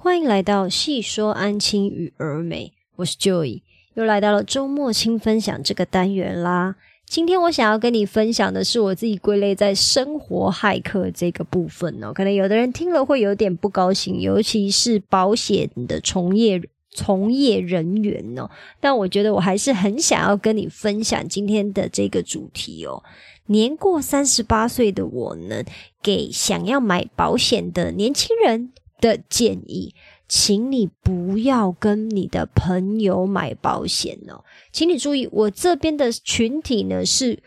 欢迎来到细说安亲与儿美，我是 Joy， 又来到了周末轻分享这个单元啦。今天我想要跟你分享的是我自己归类在生活骇客这个部分哦，可能有的人听了会有点不高兴，尤其是保险的从业人员哦，但我觉得我还是很想要跟你分享今天的这个主题哦。年过38岁的我呢，给想要买保险的年轻人的建议，请你不要跟你的朋友买保险哦。请你注意，我这边的群体呢是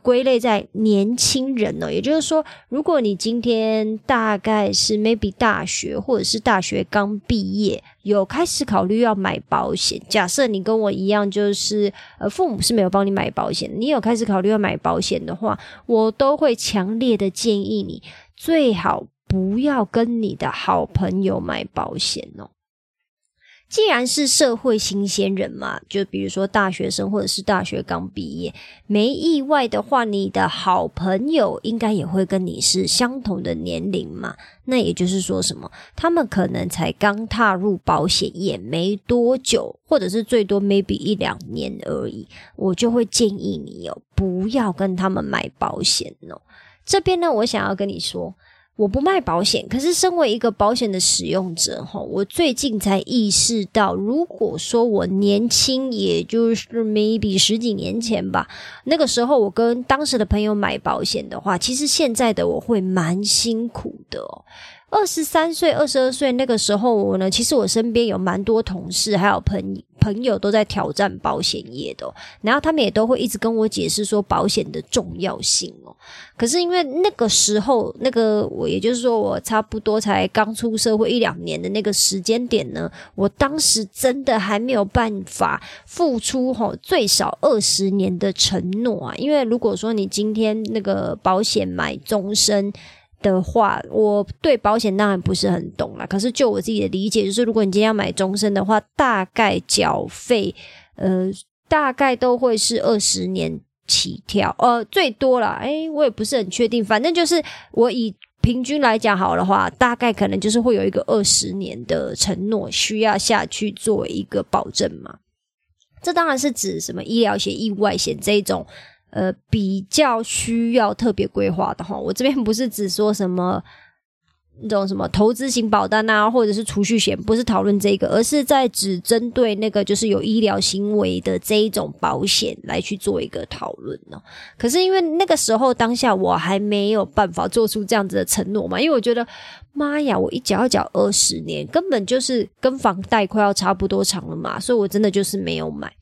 归类在年轻人哦，也就是说，如果你今天大概是 maybe 大学或者是大学刚毕业，有开始考虑要买保险，假设你跟我一样，就是父母是没有帮你买保险，你有开始考虑要买保险的话，我都会强烈的建议你，最好不要跟你的好朋友买保险哦。既然是社会新鲜人嘛，就比如说大学生或者是大学刚毕业，没意外的话，你的好朋友应该也会跟你是相同的年龄嘛。那也就是说什么，他们可能才刚踏入保险业没多久，或者是最多 maybe 1-2年而已，我就会建议你哦，不要跟他们买保险哦。这边呢，我想要跟你说，我不卖保险，可是身为一个保险的使用者，我最近才意识到，如果说我年轻，也就是 maybe 10几年前吧，那个时候我跟当时的朋友买保险的话，其实现在的我会蛮辛苦的哦。23岁、22岁那个时候我呢，其实我身边有蛮多同事还有朋友都在挑战保险业的哦，然后他们也都会一直跟我解释说保险的重要性哦。可是因为那个时候，我也就是说我差不多才刚出社会1-2年的那个时间点呢，我当时真的还没有办法付出最少20年的承诺啊。因为如果说你今天那个保险买终身的话，我对保险当然不是很懂啦，可是就我自己的理解，就是如果你今天要买终身的话，大概缴费大概都会是20年起跳，最多啦，我也不是很确定，反正就是我以平均来讲好的话，大概可能就是会有一个20年的承诺需要下去作为一个保证嘛。这当然是指什么医疗险、意外险这一种比较需要特别规划的齁，我这边不是只说什么那种什么投资型保单啊，或者是储蓄险，不是讨论这个，而是在只针对那个就是有医疗行为的这一种保险来去做一个讨论哦。可是因为那个时候当下我还没有办法做出这样子的承诺嘛，因为我觉得妈呀，我一缴要缴20年，根本就是跟房贷快要差不多长了嘛，所以我真的就是没有买。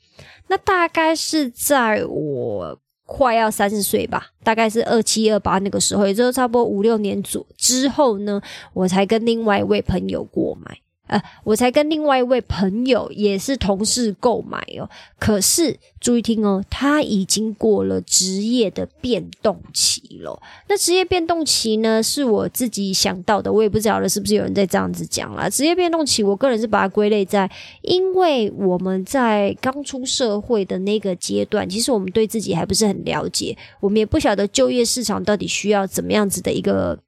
那大概是在我快要30岁吧，大概是27、28那个时候，也就是差不多5-6年之后呢，我才跟另外一位朋友也是同事购买哦。可是注意听哦，他已经过了职业的变动期了。那职业变动期呢，是我自己想到的，我也不晓得是不是有人在这样子讲啦。职业变动期，我个人是把它归类在，因为我们在刚出社会的那个阶段，其实我们对自己还不是很了解，我们也不晓得就业市场到底需要怎么样子的一个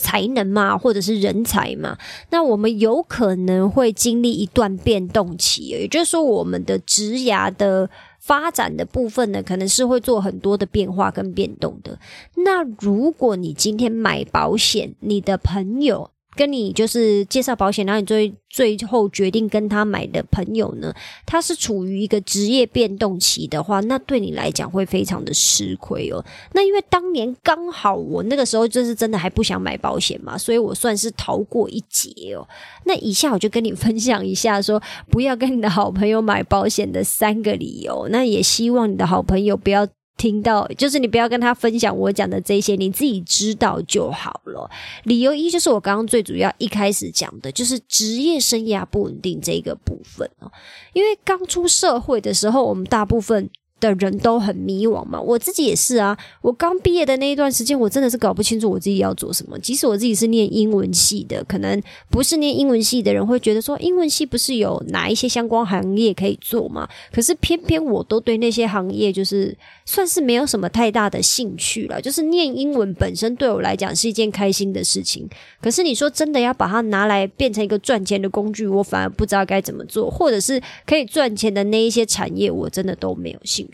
才能嘛，或者是人才嘛，那我们有可能会经历一段变动期，也就是说我们的职涯的发展的部分呢，可能是会做很多的变化跟变动的。那如果你今天买保险，你的朋友跟你就是介绍保险，然后你最后决定跟他买的朋友呢，他是处于一个职业变动期的话，那对你来讲会非常的吃亏哦。那因为当年刚好我那个时候就是真的还不想买保险嘛，所以我算是逃过一劫哦。那以下我就跟你分享一下说不要跟你的好朋友买保险的3个理由，那也希望你的好朋友不要听到，就是你不要跟他分享我讲的这些，你自己知道就好了。理由1就是我刚刚最主要一开始讲的，就是职业生涯不稳定这个部分哦。因为刚出社会的时候，我们大部分的人都很迷惘嘛，我自己也是啊，我刚毕业的那一段时间我真的是搞不清楚我自己要做什么，即使我自己是念英文系的，可能不是念英文系的人会觉得说英文系不是有哪一些相关行业可以做嘛，可是偏偏我都对那些行业就是算是没有什么太大的兴趣了，就是念英文本身对我来讲是一件开心的事情，可是你说真的要把它拿来变成一个赚钱的工具，我反而不知道该怎么做，或者是可以赚钱的那一些产业我真的都没有兴趣。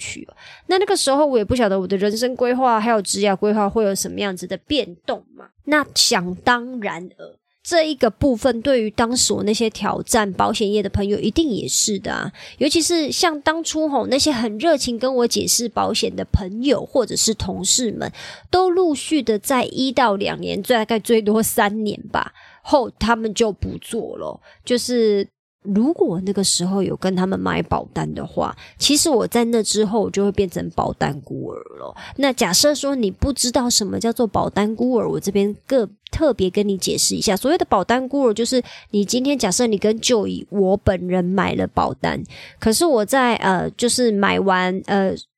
那个时候我也不晓得我的人生规划还有职业规划会有什么样子的变动嘛，那想当然了，这一个部分对于当时我那些挑战保险业的朋友一定也是的啊，尤其是像当初吼那些很热情跟我解释保险的朋友或者是同事们，都陆续的在1到2年，大概最多3年吧后他们就不做了，就是如果那个时候有跟他们买保单的话，其实我在那之后我就会变成保单孤儿了。那假设说你不知道什么叫做保单孤儿，我这边更特别跟你解释一下，所谓的保单孤儿就是你今天假设你跟Joey我本人买了保单，可是我在就是买完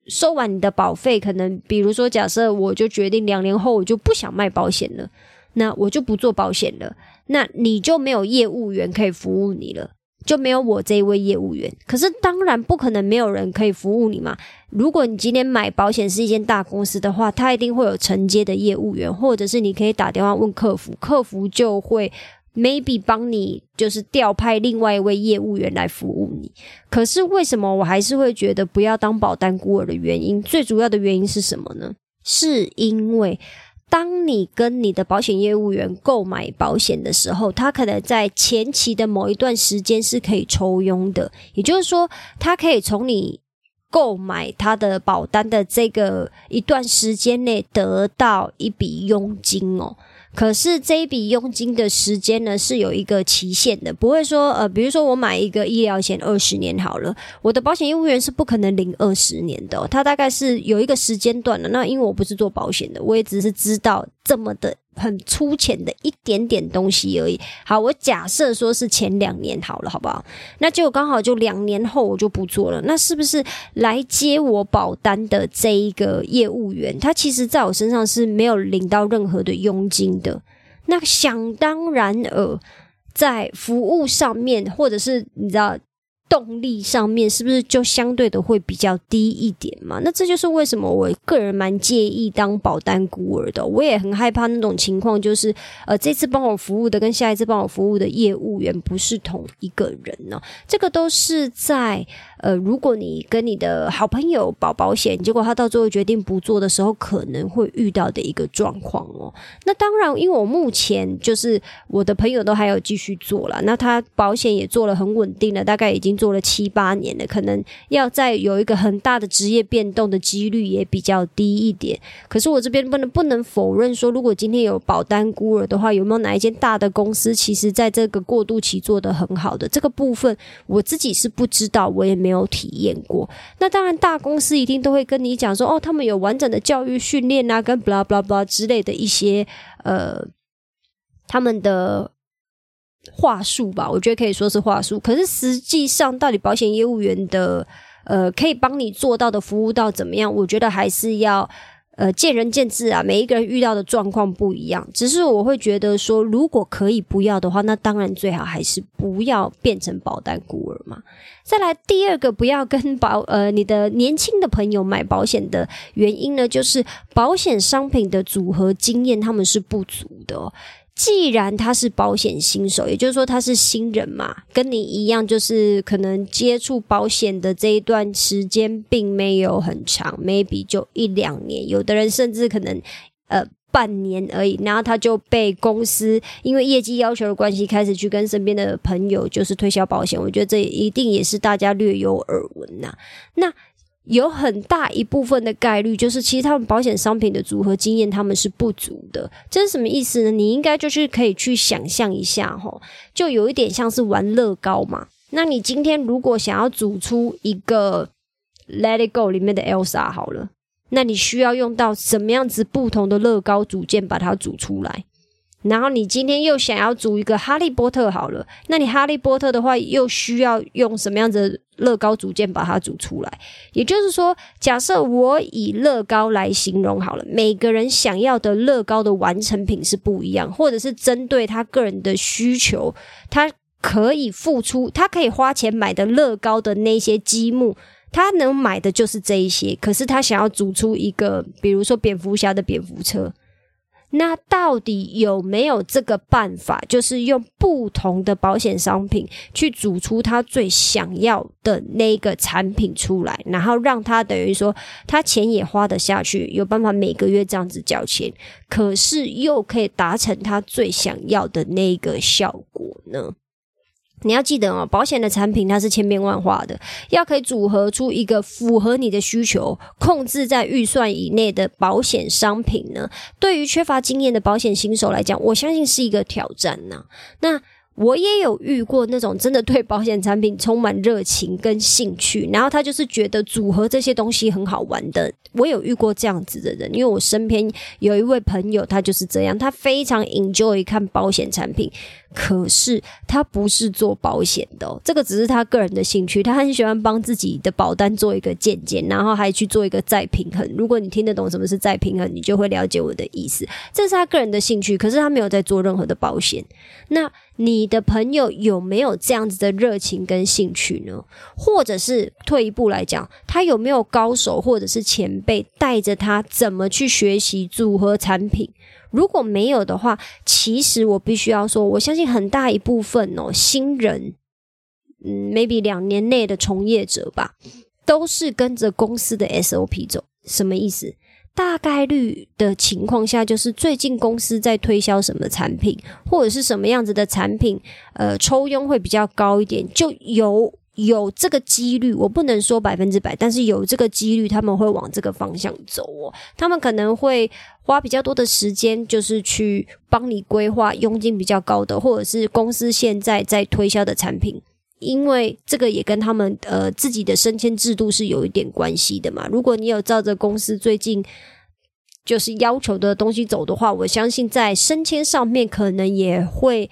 收完你的保费，可能比如说假设我就决定2年后我就不想卖保险了，那我就不做保险了，那你就没有业务员可以服务你了，就没有我这一位业务员，可是当然不可能没有人可以服务你嘛。如果你今天买保险是一间大公司的话，它一定会有承接的业务员，或者是你可以打电话问客服，客服就会 maybe 帮你就是调派另外一位业务员来服务你。可是为什么我还是会觉得不要当保单孤儿的原因，最主要的原因是什么呢？是因为当你跟你的保险业务员购买保险的时候，他可能在前期的某一段时间是可以抽佣的，也就是说他可以从你购买他的保单的这个一段时间内得到一笔佣金哦。可是这一笔佣金的时间呢是有一个期限的，不会说比如说我买一个医疗险20年好了，我的保险业务员是不可能领20年的哦，他大概是有一个时间段的。那因为我不是做保险的，我也只是知道这么的很粗浅的一点点东西而已。好，我假设说是前2年好了，好不好？那结果刚好就2年后我就不做了，那是不是来接我保单的这一个业务员，他其实在我身上是没有领到任何的佣金的？那想当然在服务上面，或者是你知道动力上面，是不是就相对的会比较低一点嘛？那这就是为什么我个人蛮介意当保单孤儿的。我也很害怕那种情况，就是这次帮我服务的跟下一次帮我服务的业务员不是同一个人呢。这个都是在如果你跟你的好朋友保保险，结果他到最后决定不做的时候，可能会遇到的一个状况哦。那当然，因为我目前就是我的朋友都还有继续做啦，那他保险也做了很稳定了，大概已经做了7、8年了，可能要再有一个很大的职业变动的几率也比较低一点。可是我这边不能否认说，如果今天有保单孤儿的话，有没有哪一间大的公司其实在这个过渡期做得很好的，这个部分我自己是不知道，我也没有体验过。那当然大公司一定都会跟你讲说哦，他们有完整的教育训练啊，跟 blah blah blah 之类的一些他们的话术吧，我觉得可以说是话术。可是实际上到底保险业务员的可以帮你做到的服务到怎么样，我觉得还是要见仁见智啊，每一个人遇到的状况不一样。只是我会觉得说，如果可以不要的话，那当然最好还是不要变成保单孤儿嘛。再来第二个，不要跟你的年轻的朋友买保险的原因呢，就是保险商品的组合经验他们是不足的哦。既然他是保险新手，也就是说他是新人嘛，跟你一样，就是可能接触保险的这一段时间并没有很长， maybe 就1、2年，有的人甚至可能半年而已，然后他就被公司因为业绩要求的关系，开始去跟身边的朋友就是推销保险。我觉得这一定也是大家略有耳闻啊。那有很大一部分的概率就是其实他们保险商品的组合经验他们是不足的。这是什么意思呢？你应该就是可以去想象一下吼，就有一点像是玩乐高嘛。那你今天如果想要组出一个 Let It Go 里面的 Elsa 好了，那你需要用到什么样子不同的乐高组件把它组出来？然后你今天又想要组一个哈利波特好了，那你哈利波特的话又需要用什么样子的乐高组件把它组出来。也就是说，假设我以乐高来形容好了，每个人想要的乐高的完成品是不一样，或者是针对他个人的需求，他可以付出，他可以花钱买的乐高的那些积木，他能买的就是这一些，可是他想要组出一个，比如说蝙蝠侠的蝙蝠车。那到底有没有这个办法，就是用不同的保险商品去组出他最想要的那个产品出来，然后让他等于说他钱也花得下去，有办法每个月这样子缴钱，可是又可以达成他最想要的那个效果呢？你要记得哦，保险的产品它是千变万化的，要可以组合出一个符合你的需求，控制在预算以内的保险商品呢，对于缺乏经验的保险新手来讲，我相信是一个挑战啊。那我也有遇过那种真的对保险产品充满热情跟兴趣，然后他就是觉得组合这些东西很好玩的，我有遇过这样子的人，因为我身边有一位朋友，他就是这样，他非常 enjoy 看保险产品，可是他不是做保险的哦，这个只是他个人的兴趣，他很喜欢帮自己的保单做一个健检，然后还去做一个再平衡。如果你听得懂什么是再平衡，你就会了解我的意思，这是他个人的兴趣，可是他没有在做任何的保险。那你的朋友有没有这样子的热情跟兴趣呢？或者是退一步来讲，他有没有高手或者是前辈带着他怎么去学习组合产品？如果没有的话，其实我必须要说，我相信很大一部分哦，新人maybe 2年内的从业者吧，都是跟着公司的 SOP 走。什么意思？大概率的情况下，就是最近公司在推销什么产品，或者是什么样子的产品抽佣会比较高一点，就有这个几率，我不能说 100%， 但是有这个几率他们会往这个方向走哦。他们可能会花比较多的时间，就是去帮你规划佣金比较高的，或者是公司现在在推销的产品。因为这个也跟他们自己的升迁制度是有一点关系的嘛。如果你有照着公司最近就是要求的东西走的话，我相信在升迁上面可能也会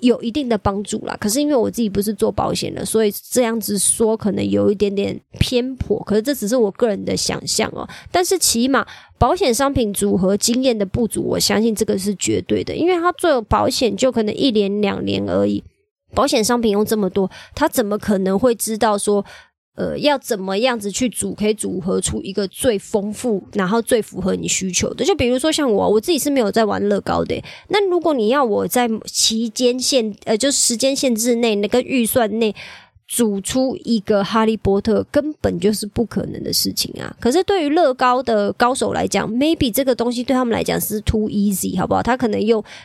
有一定的帮助啦。可是因为我自己不是做保险的，所以这样子说可能有一点点偏颇，可是这只是我个人的想象哦。但是起码保险商品组合经验的不足，我相信这个是绝对的，因为他做保险就可能1年2年而已，保险商品用这么多，他怎么可能会知道说要怎么样子去组，可以组合出一个最丰富然后最符合你需求的。就比如说像我自己是没有在玩乐高的，那如果你要我在就是时间限制内那个预算内组出一个哈利波特，根本就是不可能的事情啊。可是对于乐高的高手来讲 maybe 这个东西对他们来讲是 too easy， 好不好？他可能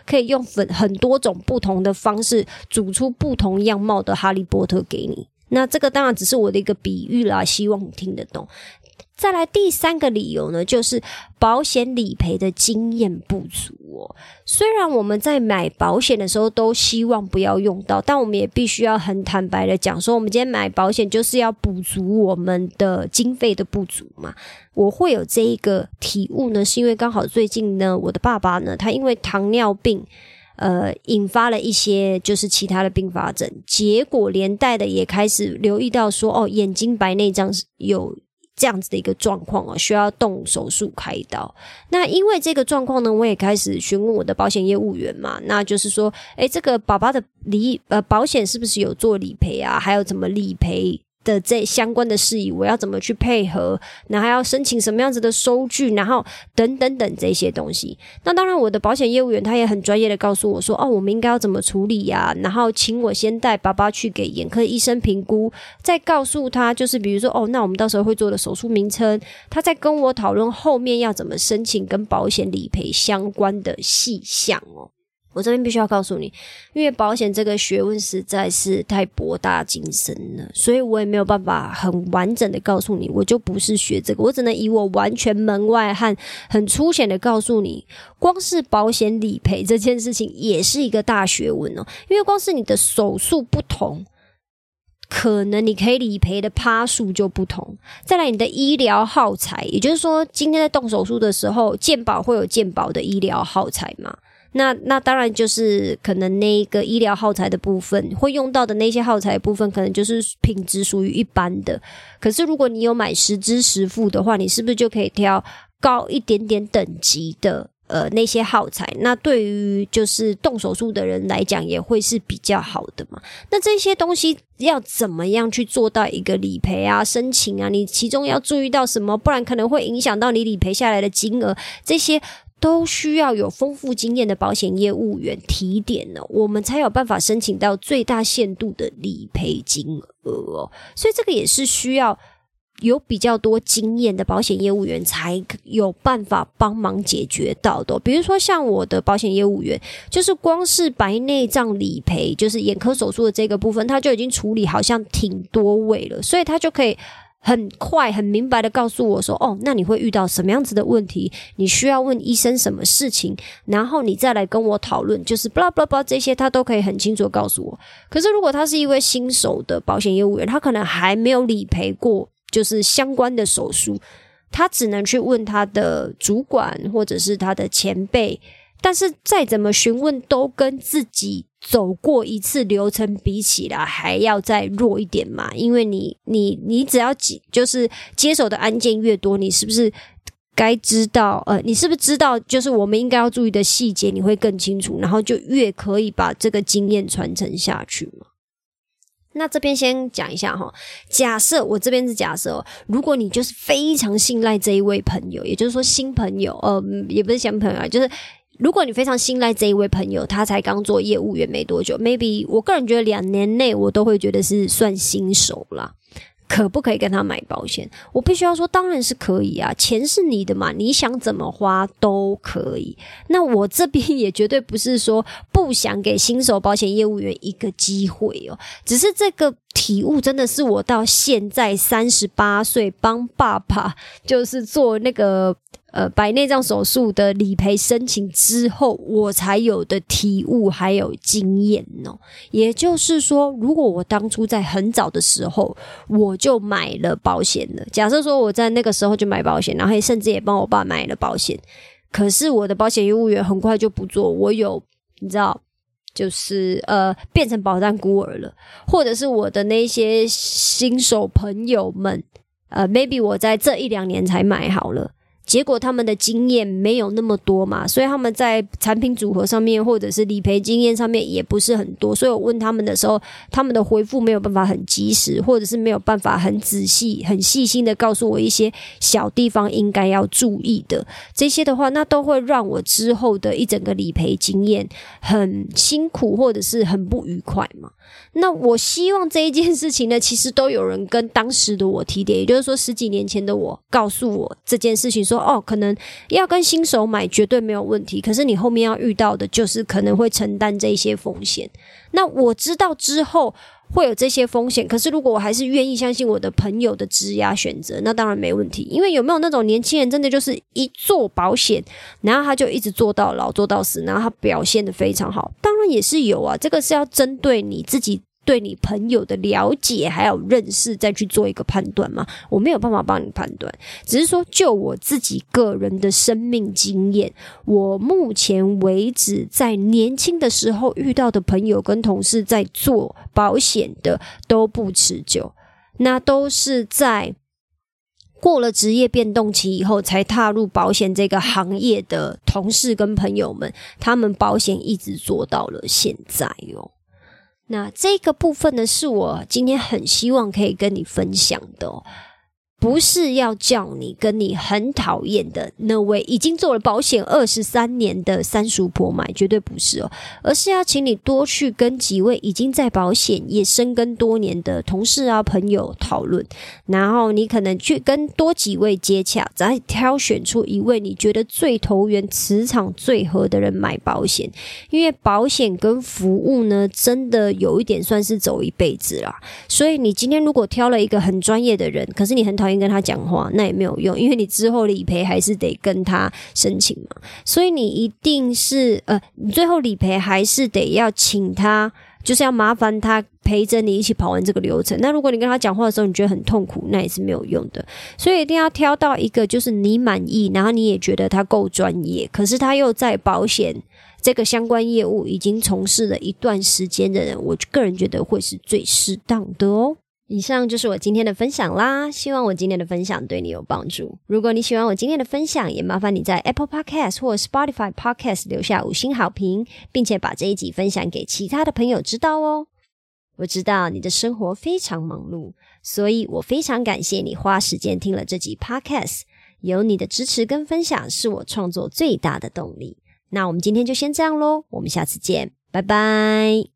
可以用很多种不同的方式组出不同样貌的哈利波特给你。那这个当然只是我的一个比喻啦，希望你听得懂。再来第3个理由呢，就是保险理赔的经验不足哦。虽然我们在买保险的时候都希望不要用到，但我们也必须要很坦白的讲说，我们今天买保险就是要补足我们的经费的不足嘛。我会有这一个体悟呢，是因为刚好最近呢，我的爸爸呢，他因为糖尿病引发了一些就是其他的并发症，结果连带的也开始留意到说，哦，眼睛白内障有这样子的一个状况哦，需要动手术开刀。那因为这个状况呢，我也开始询问我的保险业务员嘛，那就是说，这个爸爸的保险是不是有做理赔啊？还有怎么理赔的这相关的事宜，我要怎么去配合，然后还要申请什么样子的收据，然后等等等这些东西。那当然我的保险业务员他也很专业的告诉我说，哦，我们应该要怎么处理啊，然后请我先带爸爸去给眼科医生评估，再告诉他就是比如说，哦，那我们到时候会做的手术名称，他再跟我讨论后面要怎么申请跟保险理赔相关的细项哦。我这边必须要告诉你，因为保险这个学问实在是太博大精深了，所以我也没有办法很完整的告诉你，我就不是学这个，我只能以我完全门外汉很粗浅的告诉你，光是保险理赔这件事情也是一个大学问哦，因为光是你的手术不同，可能你可以理赔的趴数就不同，再来你的医疗耗材，也就是说今天在动手术的时候，健保会有健保的医疗耗材嘛，那当然就是可能那一个医疗耗材的部分会用到的那些耗材的部分可能就是品质属于一般的，可是如果你有买实支实付的话，你是不是就可以挑高一点点等级的那些耗材，那对于就是动手术的人来讲也会是比较好的嘛。那这些东西要怎么样去做到一个理赔啊申请啊，你其中要注意到什么，不然可能会影响到你理赔下来的金额，这些都需要有丰富经验的保险业务员提点呢，我们才有办法申请到最大限度的理赔金额哦。所以这个也是需要有比较多经验的保险业务员才有办法帮忙解决到的。比如说像我的保险业务员，就是光是白内障理赔，就是眼科手术的这个部分，他就已经处理好像挺多位了，所以他就可以很快很明白的告诉我说，哦，那你会遇到什么样子的问题，你需要问医生什么事情，然后你再来跟我讨论，就是 blah blah blah 这些他都可以很清楚的告诉我。可是如果他是一位新手的保险业务员，他可能还没有理赔过就是相关的手术，他只能去问他的主管或者是他的前辈，但是再怎么询问都跟自己走过一次流程比起来还要再弱一点嘛，因为你只要就是接手的案件越多，你是不是该知道你是不是知道就是我们应该要注意的细节，你会更清楚，然后就越可以把这个经验传承下去嘛。那这边先讲一下齁，假设我这边是假设哦，如果你就是非常信赖这一位朋友，也就是说新朋友也不是新朋友啊，就是如果你非常信赖这一位朋友，他才刚做业务员没多久 maybe 我个人觉得2年内我都会觉得是算新手啦，可不可以跟他买保险？我必须要说当然是可以啊，钱是你的嘛，你想怎么花都可以。那我这边也绝对不是说不想给新手保险业务员一个机会哦，只是这个体悟真的是我到现在38岁帮爸爸就是做那个白内障手术的理赔申请之后我才有的体悟还有经验哦。也就是说如果我当初在很早的时候我就买了保险了，假设说我在那个时候就买保险，然后甚至也帮我爸买了保险，可是我的保险业务员很快就不做，我有你知道就是变成保单孤儿了，或者是我的那些新手朋友们maybe 我在这1-2年才买好了，结果他们的经验没有那么多嘛，所以他们在产品组合上面或者是理赔经验上面也不是很多，所以我问他们的时候他们的回复没有办法很及时，或者是没有办法很仔细很细心的告诉我一些小地方应该要注意的，这些的话那都会让我之后的一整个理赔经验很辛苦或者是很不愉快嘛。那我希望这一件事情呢其实都有人跟当时的我提点，也就是说10几年前的我告诉我这件事情说哦，可能要跟新手买绝对没有问题，可是你后面要遇到的就是可能会承担这些风险。那我知道之后会有这些风险，可是如果我还是愿意相信我的朋友的职业选择，那当然没问题。因为有没有那种年轻人真的就是一做保险然后他就一直做到老做到死，然后他表现得非常好，当然也是有啊，这个是要针对你自己对你朋友的了解还有认识再去做一个判断嘛，我没有办法帮你判断，只是说就我自己个人的生命经验，我目前为止在年轻的时候遇到的朋友跟同事在做保险的都不持久，那都是在过了职业变动期以后才踏入保险这个行业的同事跟朋友们，他们保险一直做到了现在哦。那这个部分呢是我今天很希望可以跟你分享的哦，不是要叫你跟你很讨厌的那位已经做了保险23年的三叔婆买，绝对不是哦，而是要请你多去跟几位已经在保险业深耕多年的同事啊朋友讨论，然后你可能去跟多几位接洽，再挑选出一位你觉得最投缘磁场最合的人买保险。因为保险跟服务呢真的有一点算是走一辈子啦，所以你今天如果挑了一个很专业的人，可是你很讨厌跟他讲话，那也没有用，因为你之后理赔还是得跟他申请嘛，所以你一定是你最后理赔还是得要请他，就是要麻烦他陪着你一起跑完这个流程。那如果你跟他讲话的时候你觉得很痛苦，那也是没有用的，所以一定要挑到一个就是你满意，然后你也觉得他够专业，可是他又在保险这个相关业务已经从事了一段时间的人，我个人觉得会是最适当的哦。以上就是我今天的分享啦，希望我今天的分享对你有帮助。如果你喜欢我今天的分享，也麻烦你在 Apple Podcast 或 Spotify Podcast 留下5星好评，并且把这一集分享给其他的朋友知道哦。我知道你的生活非常忙碌，所以我非常感谢你花时间听了这集 Podcast， 有你的支持跟分享是我创作最大的动力。那我们今天就先这样咯，我们下次见，拜拜。